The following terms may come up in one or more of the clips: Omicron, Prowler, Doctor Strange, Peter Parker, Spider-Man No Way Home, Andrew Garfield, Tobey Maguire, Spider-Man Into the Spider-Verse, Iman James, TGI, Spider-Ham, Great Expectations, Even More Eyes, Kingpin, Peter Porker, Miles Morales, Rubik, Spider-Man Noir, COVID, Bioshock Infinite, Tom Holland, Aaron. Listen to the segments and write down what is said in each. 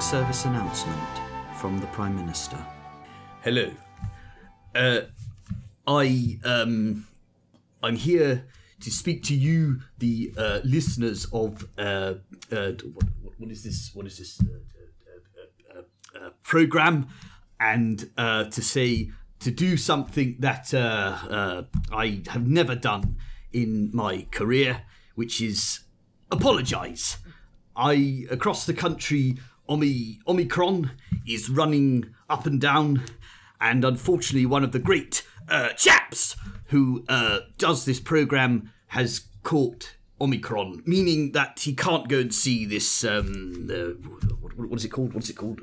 public service announcement from the Prime Minister. Hello. I'm here to speak to you, the listeners of program, and to say to do something that I have never done in my career, which is apologise. Across the country, Omicron is running up and down, and unfortunately one of the great chaps who does this programme has caught Omicron, meaning that he can't go and see this, what is it called?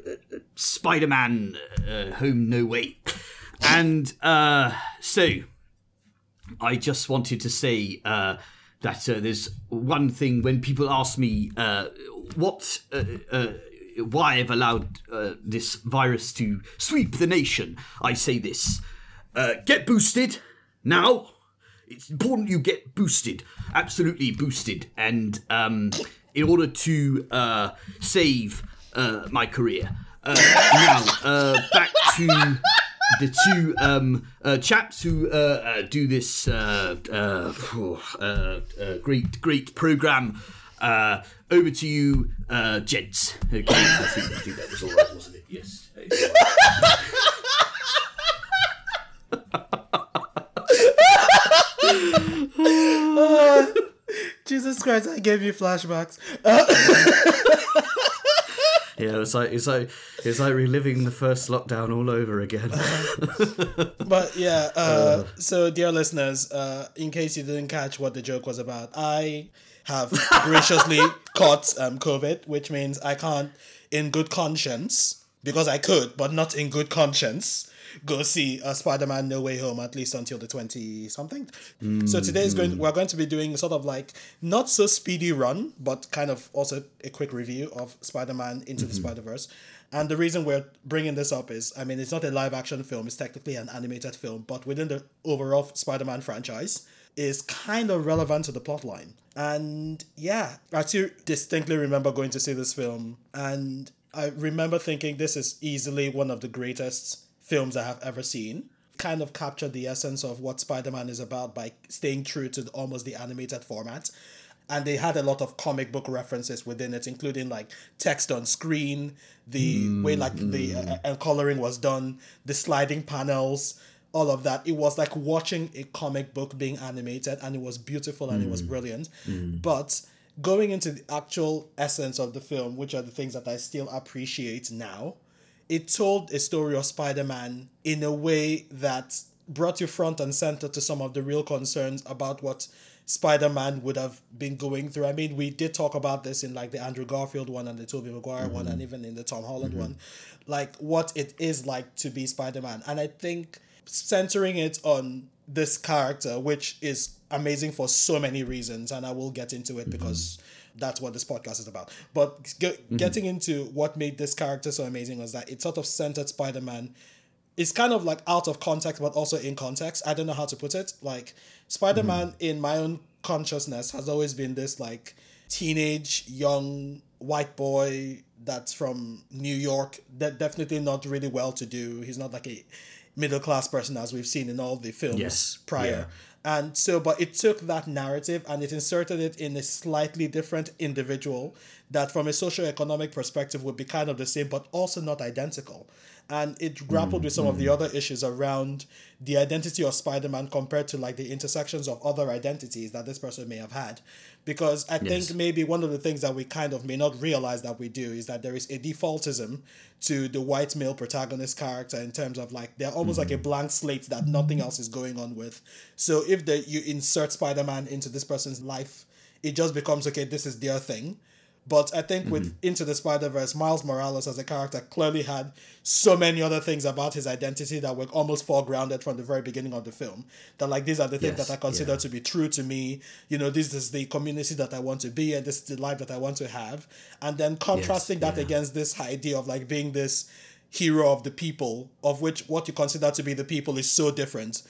Spider-Man Home No Way. And so I just wanted to say that there's one thing when people ask me why I've allowed this virus to sweep the nation, I say this. Get boosted now. It's important you get boosted, absolutely boosted. And in order to save my career. Now, back to the two chaps who do this great programme. Over to you, gents. Okay, I think that was all right, wasn't it? Yes. Jesus Christ, I gave you flashbacks. Yeah, it's like reliving the first lockdown all over again. But yeah, so dear listeners, in case you didn't catch what the joke was about, I have graciously caught COVID, which means I can't, in good conscience, because I could, but not in good conscience, go see Spider-Man No Way Home, at least until the 20-something. So today we're going to be doing sort of like not so speedy run, but kind of also a quick review of Spider-Man Into the Spider-Verse. And the reason we're bringing this up is, I mean, it's not a live action film, it's technically an animated film, but within the overall Spider-Man franchise is kind of relevant to the plotline. And yeah, I do distinctly remember going to see this film, and I remember thinking this is easily one of the greatest films I have ever seen. Kind of captured the essence of what Spider-Man is about by staying true to almost the animated format. And they had a lot of comic book references within it, including like text on screen, the way like the coloring was done, the sliding panels, all of that. It was like watching a comic book being animated, and it was beautiful and it was brilliant. But going into the actual essence of the film, which are the things that I still appreciate now, it told a story of Spider-Man in a way that brought you front and center to some of the real concerns about what Spider-Man would have been going through. I mean, we did talk about this in like the Andrew Garfield one and the Tobey Maguire one, and even in the Tom Holland one, like what it is like to be Spider-Man. And I think centering it on this character, which is amazing for so many reasons, and I will get into it because that's what this podcast is about. But getting into what made this character so amazing was that it sort of centered Spider-Man. It's kind of like out of context, but also in context. I don't know how to put it. Like Spider-Man in my own consciousness has always been this like teenage, young, white boy that's from New York. That definitely not really well to do. He's not like a middle class person as we've seen in all the films prior. Yeah. And so, but it took that narrative and it inserted it in a slightly different individual that from a socioeconomic perspective would be kind of the same, but also not identical. And it grappled with some of the other issues around the identity of Spider-Man compared to like the intersections of other identities that this person may have had. Because I think maybe one of the things that we kind of may not realize that we do is that there is a defaultism to the white male protagonist character in terms of like, they're almost like a blank slate that nothing else is going on with. So if you insert Spider-Man into this person's life, it just becomes, okay, this is their thing. But I think with Into the Spider-Verse, Miles Morales as a character clearly had so many other things about his identity that were almost foregrounded from the very beginning of the film. That like, these are the things that I consider to be true to me. You know, this is the community that I want to be in. This is the life that I want to have. And then contrasting that against this idea of like being this hero of the people, of which what you consider to be the people is so different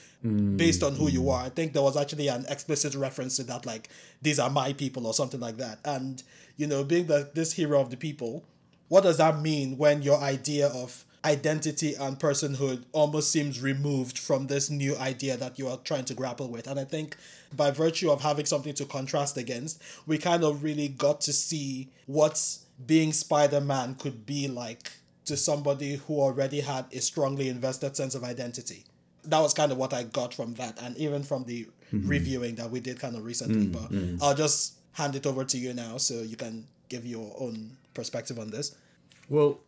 based on who you are. I think there was actually an explicit reference to that, like, these are my people or something like that. And, you know, being this hero of the people what does that mean when your idea of identity and personhood almost seems removed from this new idea that you are trying to grapple with? And I think by virtue of having something to contrast against, we kind of really got to see what being Spider-Man could be like to somebody who already had a strongly invested sense of identity. That was kind of what I got from that, and even from the reviewing that we did kind of recently. But I'll just hand it over to you now so you can give your own perspective on this. Well,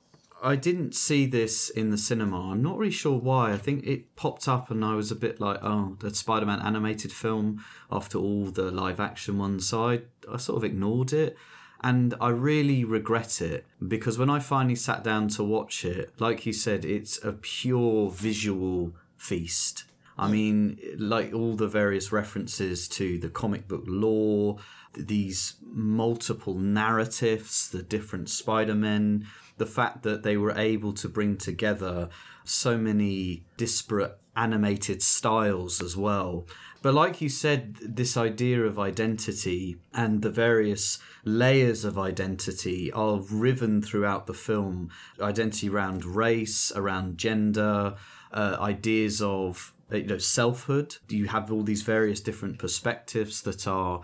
I didn't see this in the cinema. I'm not really sure why. I think it popped up and I was a bit like, oh, the Spider-Man animated film after all the live action ones. So I sort of ignored it. And I really regret it, because when I finally sat down to watch it, like you said, it's a pure visual feast. I mean, like all the various references to the comic book lore, these multiple narratives, the different Spider-Men, the fact that they were able to bring together so many disparate animated styles as well. But like you said, this idea of identity and the various layers of identity are riven throughout the film. Identity around race, around gender, ideas of, you know, selfhood. You have all these various different perspectives that are,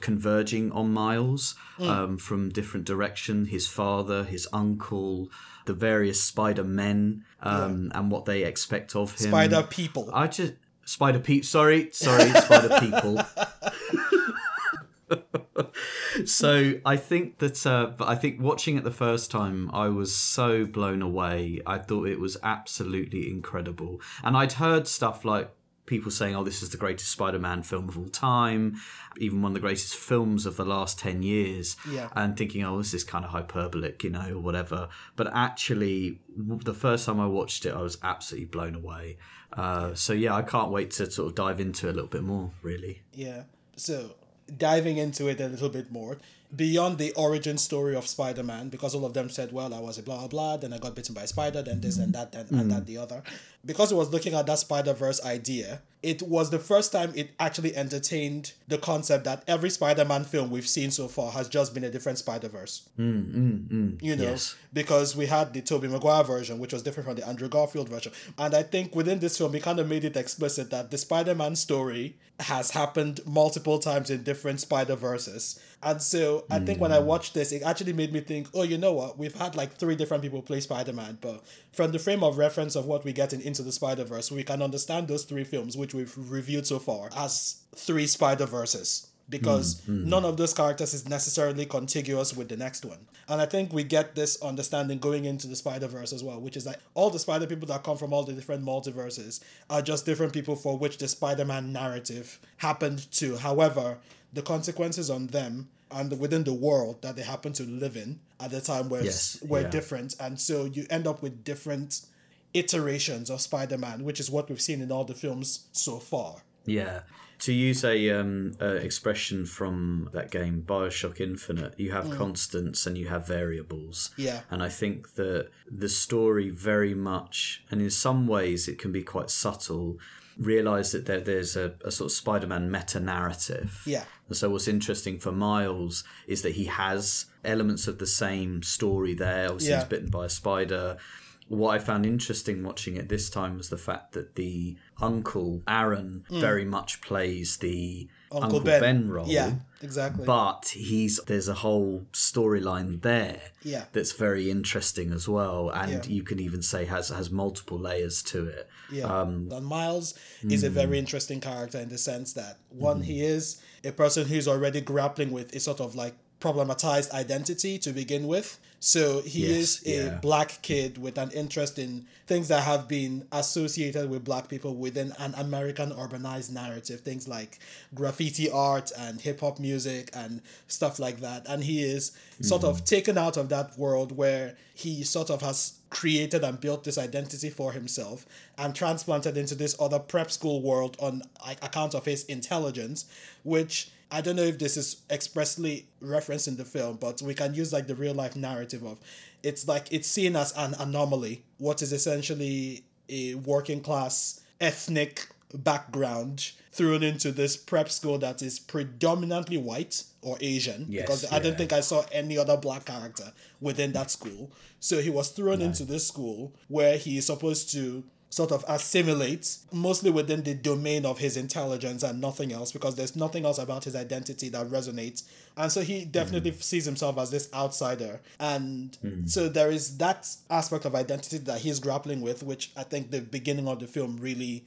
converging on Miles from different direction. His father, his uncle, the various Spider-Men and what they expect of him. Spider people. So I think watching it the first time, I was so blown away. I thought it was absolutely incredible. And I'd heard stuff like people saying, oh, this is the greatest Spider-Man film of all time, even one of the greatest films of the last 10 years. Yeah. And thinking, oh, this is kind of hyperbolic, you know, or whatever. But actually, the first time I watched it, I was absolutely blown away. So, I can't wait to sort of dive into it a little bit more, really. Yeah. So diving into it a little bit more, beyond the origin story of Spider-Man, because all of them said, well, I was a blah, blah, blah, then I got bitten by a spider, then this and that, and that, the other. Because it was looking at that Spider-Verse idea, it was the first time it actually entertained the concept that every Spider-Man film we've seen so far has just been a different Spider-Verse. You know, yes. Because we had the Tobey Maguire version, which was different from the Andrew Garfield version. And I think within this film, we kind of made it explicit that the Spider-Man story has happened multiple times in different Spider-Verses. And so I think when I watched this, it actually made me think, oh, you know what? We've had like 3 different people play Spider-Man, but from the frame of reference of what we get in Into the Spider-Verse, we can understand those 3 films, which we've reviewed so far, as 3 Spider-Verses, because none of those characters is necessarily contiguous with the next one. And I think we get this understanding going into the Spider-Verse as well, which is like all the Spider people that come from all the different multiverses are just different people for which the Spider-Man narrative happened to. However, the consequences on them and within the world that they happen to live in at the time were different. And so you end up with different iterations of Spider-Man, which is what we've seen in all the films so far. Yeah. To use a expression from that game, Bioshock Infinite, you have constants and you have variables. Yeah. And I think that the story very much, and in some ways it can be quite subtle, realise that there's a sort of Spider-Man meta-narrative. Yeah. And so what's interesting for Miles is that he has elements of the same story there. Obviously he's bitten by a spider. What I found interesting watching it this time was the fact that the uncle, Aaron, very much plays the Uncle Ben role. Yeah, exactly. But there's a whole storyline there that's very interesting as well. And you can even say has multiple layers to it. Yeah. And Miles is a very interesting character in the sense that, one, he is a person who's already grappling with a sort of like problematized identity to begin with. So he is a black kid with an interest in things that have been associated with black people within an American urbanized narrative, things like graffiti art and hip hop music and stuff like that. And he is sort of taken out of that world where he sort of has created and built this identity for himself and transplanted into this other prep school world on account of his intelligence, which I don't know if this is expressly referenced in the film, but we can use like the real life narrative of, it's like it's seen as an anomaly, what is essentially a working class ethnic background thrown into this prep school that is predominantly white or Asian, because I don't think I saw any other black character within that school. So he was thrown into this school where he is supposed to sort of assimilate mostly within the domain of his intelligence and nothing else, because there's nothing else about his identity that resonates. And so he definitely sees himself as this outsider. And so there is that aspect of identity that he's grappling with, which I think the beginning of the film really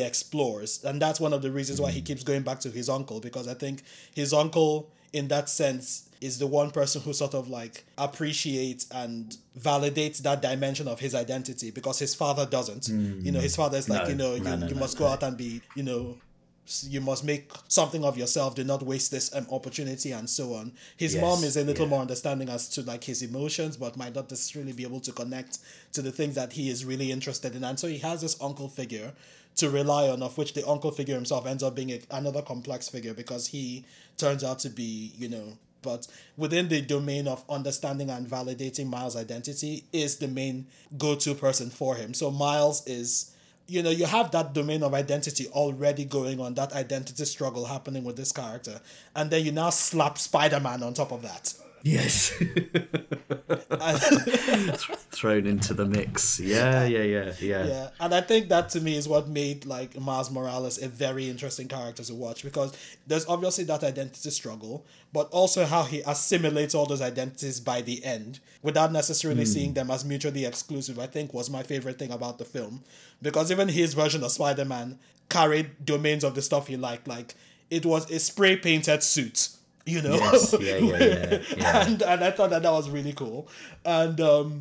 explores. And that's one of the reasons why he keeps going back to his uncle, because I think his uncle in that sense is the one person who sort of like appreciates and validates that dimension of his identity, because his father doesn't. You know, his father is like, you must go out and be, you must make something of yourself. Do not waste this opportunity, and so on. His mom is a little more understanding as to like his emotions, but might not necessarily be able to connect to the things that he is really interested in. And so he has this uncle figure to rely on, of which the uncle figure himself ends up being another complex figure, because he turns out to be, but within the domain of understanding and validating Miles' identity is the main go-to person for him. So Miles is, you have that domain of identity already going on, that identity struggle happening with this character. And then you now slap Spider-Man on top of that. Yes. Thrown into the mix. Yeah. And I think that to me is what made like Miles Morales a very interesting character to watch, because there's obviously that identity struggle, but also how he assimilates all those identities by the end without necessarily seeing them as mutually exclusive, I think was my favorite thing about the film, because even his version of Spider-Man carried domains of the stuff he liked. Like it was a spray painted suit. And I thought that was really cool. And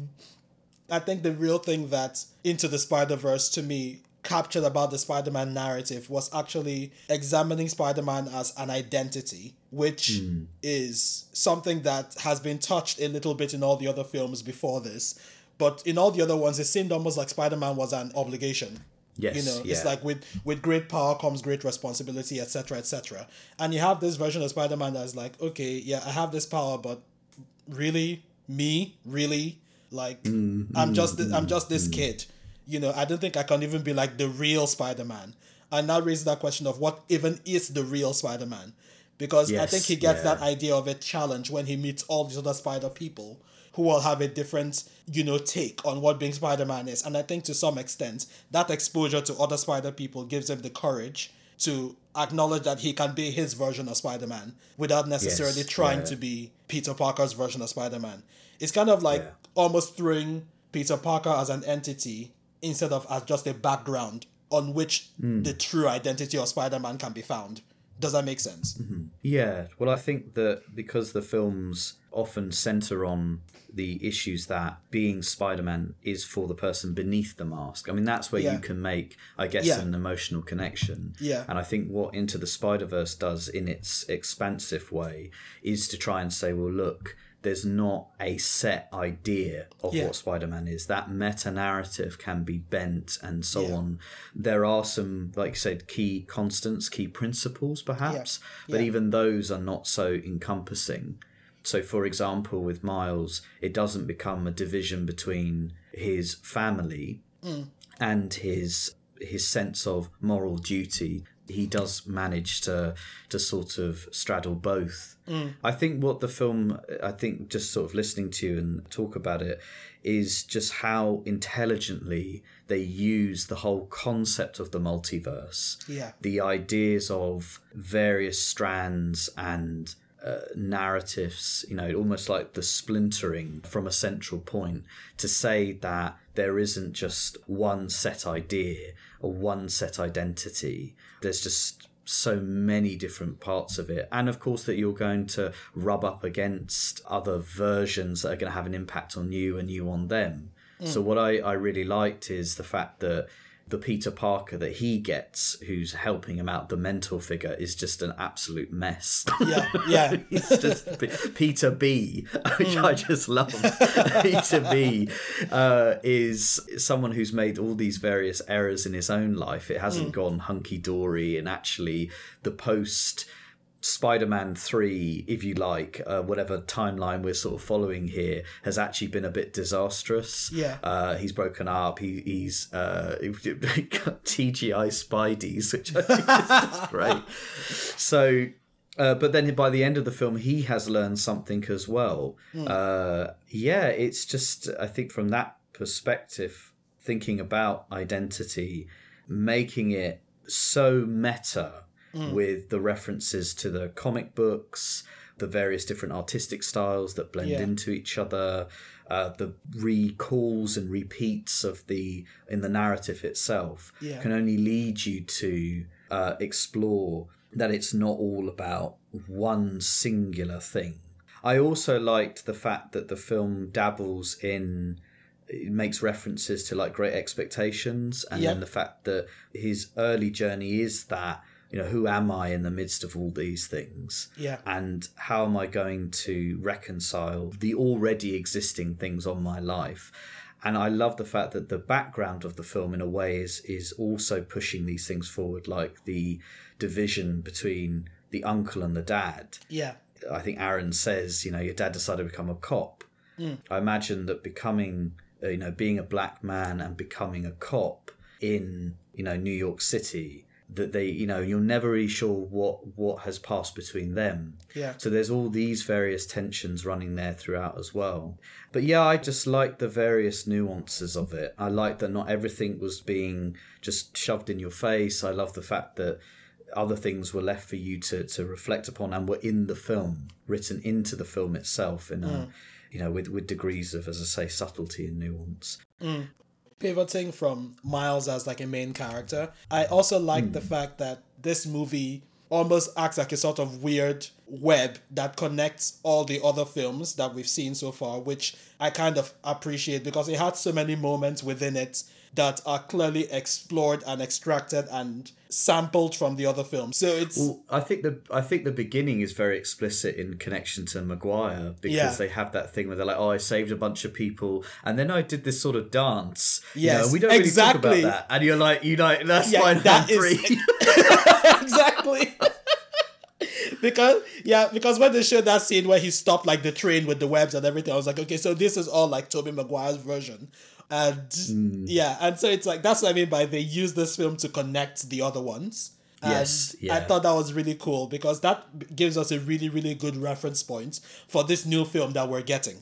I think the real thing that Into the Spider-Verse to me captured about the Spider-Man narrative was actually examining Spider-Man as an identity, which is something that has been touched a little bit in all the other films before this, but in all the other ones it seemed almost like Spider-Man was an obligation. It's like with great power comes great responsibility, etc., etc. And you have this version of Spider-Man that's like, okay, yeah, I have this power, but really, I'm just this kid. I don't think I can even be like the real Spider-Man. And that raises that question of what even is the real Spider-Man, because I think he gets that idea of a challenge when he meets all these other spider people who will have a different, take on what being Spider-Man is. And I think to some extent, that exposure to other spider people gives him the courage to acknowledge that he can be his version of Spider-Man without necessarily trying to be Peter Parker's version of Spider-Man. It's kind of like almost throwing Peter Parker as an entity instead of as just a background on which the true identity of Spider-Man can be found. Does that make sense? Mm-hmm. Yeah. Well, I think that because the films often centre on the issues that being Spider-Man is for the person beneath the mask. I mean, that's where you can make, I guess, an emotional connection. Yeah. And I think what Into the Spider-Verse does in its expansive way is to try and say, well, look, there's not a set idea of what Spider-Man is. That meta-narrative can be bent and so on. There are some, like you said, key constants, key principles perhaps, but even those are not so encompassing. So, for example, with Miles, it doesn't become a division between his family and his sense of moral duty. He does manage to sort of straddle both. I think what the film, just sort of listening to you and talk about it, is just how intelligently they use the whole concept of the multiverse. Yeah. The ideas of various strands and narratives, almost like the splintering from a central point, to say that there isn't just one set idea or one set identity. There's just so many different parts of it. And of course that you're going to rub up against other versions that are going to have an impact on you and you on them. So what I really liked is the fact that the Peter Parker that he gets, who's helping him out, the mentor figure, is just an absolute mess. Yeah. It's just Peter B, which I just love. Peter B is someone who's made all these various errors in his own life. It hasn't gone hunky-dory, and actually the post Spider-Man 3, if you like, whatever timeline we're sort of following here, has actually been a bit disastrous. Yeah. He's broken up. He's got TGI Spideys, which I think is just great. So, but then by the end of the film, he has learned something as well. Mm. Yeah, it's just, I think from that perspective, thinking about identity, making it so meta with the references to the comic books, the various different artistic styles that blend into each other, the recalls and repeats of in the narrative itself can only lead you to explore that it's not all about one singular thing. I also liked the fact that the film dabbles in... It makes references to like Great Expectations, and then the fact that his early journey is that, you know, who am I in the midst of all these things? Yeah. And how am I going to reconcile the already existing things on my life? And I love the fact that the background of the film in a way is also pushing these things forward, like the division between the uncle and the dad. Yeah. I think Aaron says, you know, your dad decided to become a cop. Mm. I imagine that becoming... you know, being a black man and becoming a cop in, you know, New York City, that they, you know, you're never really sure what has passed between them. Yeah. So there's all these various tensions running there throughout as well. But yeah, I just like the various nuances of it. I like that not everything was being just shoved in your face. I love the fact that other things were left for you to reflect upon and were in the film, written into the film itself in a... you know, with degrees of, as I say, subtlety and nuance. Mm. Pivoting from Miles as like a main character, I also like the fact that this movie almost acts like a sort of weird web that connects all the other films that we've seen so far, which I kind of appreciate because it had so many moments within it that are clearly explored and extracted and sampled from the other film. So it's... Well, I think the beginning is very explicit in connection to Maguire because they have that thing where they're like, oh, I saved a bunch of people and then I did this sort of dance. Yes, you know, we don't really talk about that. And you're like, that's that is... Exactly. Because when they showed that scene where he stopped like the train with the webs and everything, I was like, okay, so this is all like Tobey Maguire's version. And and so it's like, that's what I mean by they use this film to connect the other ones. And I thought that was really cool because that gives us a really, really good reference point for this new film that we're getting.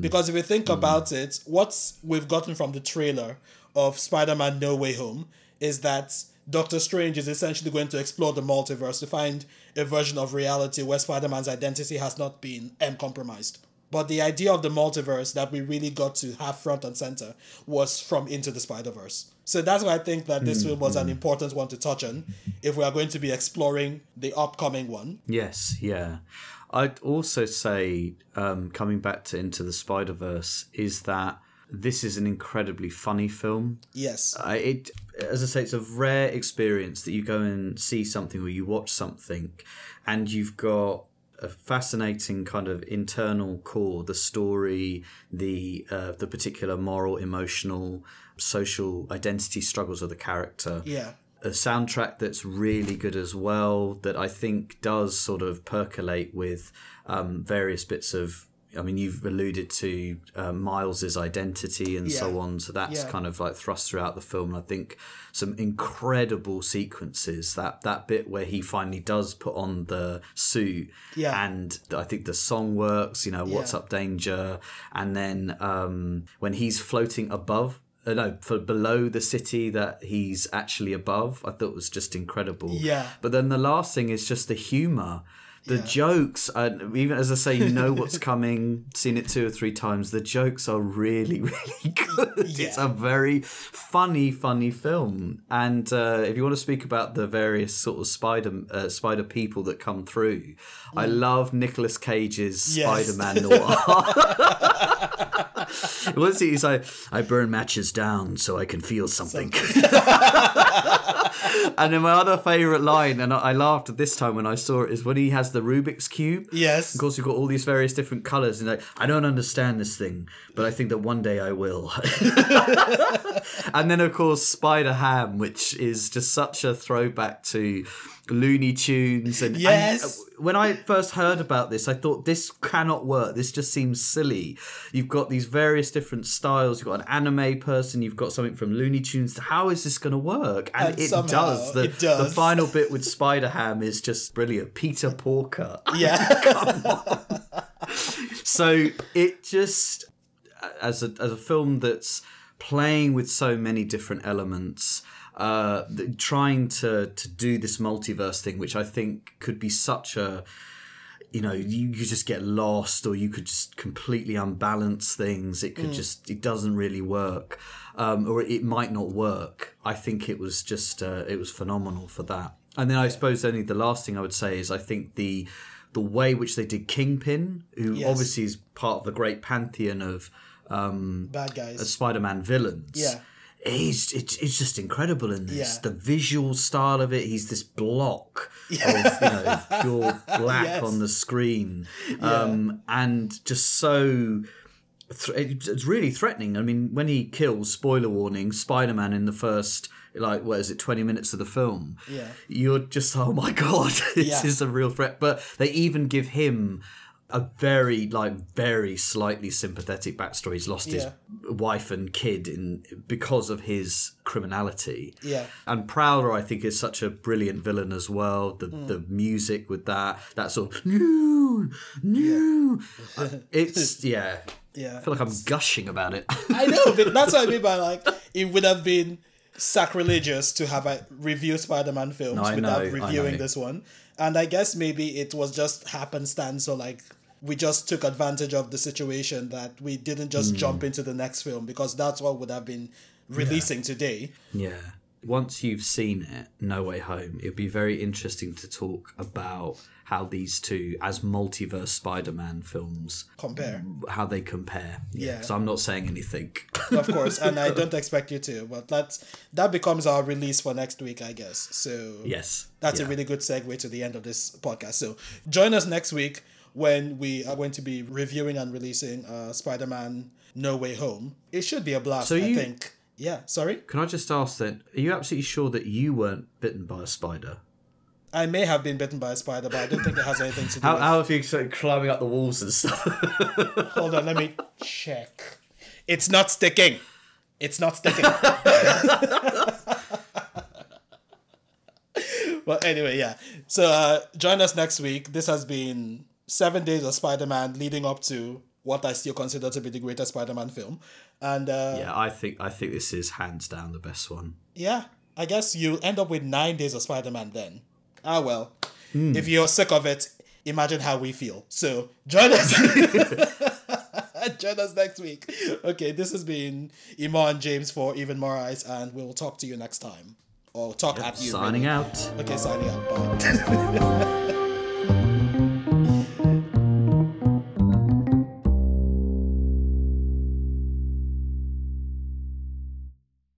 Because if you think about it, what we've gotten from the trailer of Spider-Man No Way Home is that Doctor Strange is essentially going to explore the multiverse to find a version of reality where Spider-Man's identity has not been compromised. But the idea of the multiverse that we really got to have front and center was from Into the Spider-Verse. So that's why I think that this film was an important one to touch on if we are going to be exploring the upcoming one. Yes, yeah. I'd also say, coming back to Into the Spider-Verse, is that this is an incredibly funny film. Yes. As I say, it's a rare experience that you go and see something or you watch something and you've got a fascinating kind of internal core, the story, the particular moral, emotional, social identity struggles of the character. Yeah. A soundtrack that's really good as well, that I think does sort of percolate with various bits of, I mean, you've alluded to Miles's identity and so on. So that's kind of like thrust throughout the film. And I think some incredible sequences, that bit where he finally does put on the suit. Yeah. And I think the song works, you know, What's Up Danger. And then when he's floating below the city that he's actually above, I thought was just incredible. Yeah. But then the last thing is just the humour. The jokes, even as I say, you know what's coming, seen it 2 or 3 times, the jokes are really, really good. Yeah. It's a very funny, funny film. And if you want to speak about the various sort of spider people that come through, I love Nicolas Cage's Spider-Man Noir. What's he? He's like, I burn matches down so I can feel something. And then my other favourite line, and I laughed at this time when I saw it, is when he has the Rubik's Cube. Yes. Of course, you've got all these various different colours. And like, I don't understand this thing, but I think that one day I will. And then, of course, Spider-Ham, which is just such a throwback to Looney Tunes. And, yes. And when I first heard about this, I thought this cannot work. This just seems silly. You've got these various different styles. You've got an anime person. You've got something from Looney Tunes. How is this going to work? And it does. The final bit with Spider-Ham is just brilliant. Peter Porker. Yeah. Come on. So it just, as a film that's playing with so many different elements, trying to do this multiverse thing, which I think could be such a, you know, you just get lost, or you could just completely unbalance things. It could it doesn't really work, or it might not work. I think it was just, it was phenomenal for that. And then I suppose only the last thing I would say is I think the way which they did Kingpin, who obviously is part of the great pantheon of bad guys, Spider-Man villains. Yeah. It's just incredible in this. Yeah. The visual style of it, he's this block of pure black on the screen, and just so it's really threatening. I mean, when he kills, spoiler warning, Spider-Man in the first, 20 minutes of the film, you're just, oh my God, this is a real threat. But they even give him a very slightly sympathetic backstory. He's lost his wife and kid because of his criminality. Yeah. And Prowler, I think, is such a brilliant villain as well. The music with that sort of no. It's I feel like I'm gushing about it. I know, but that's what I mean by it would have been sacrilegious to have a review Spider-Man films without reviewing this one. And I guess maybe it was just happenstance, or we just took advantage of the situation that we didn't just jump into the next film, because that's what would have been releasing today. Yeah. Once you've seen it, No Way Home, it'd be very interesting to talk about how these two, as multiverse Spider-Man films, compare. How they compare. Yeah. So I'm not saying anything. Of course, and I don't expect you to, but that becomes our release for next week, I guess. So yes. That's a really good segue to the end of this podcast. So join us next week when we are going to be reviewing and releasing Spider-Man No Way Home. It should be a blast, I think. Yeah, sorry? Can I just ask then, are you absolutely sure that you weren't bitten by a spider? I may have been bitten by a spider, but I don't think it has anything to do with it. How have you started climbing up the walls and stuff? Hold on, let me check. It's not sticking. Well, anyway, yeah. So join us next week. This has been 7 Days of Spider-Man leading up to what I still consider to be the greatest Spider-Man film. And I think this is hands down the best one. Yeah, I guess you'll end up with 9 days of Spider-Man then. Ah, well, if you're sick of it, imagine how we feel. So join us. Join us next week. Okay, this has been Iman James for Even More Eyes, and we'll talk to you next time. Or talk at you. Signing out. Okay, signing out. Bye.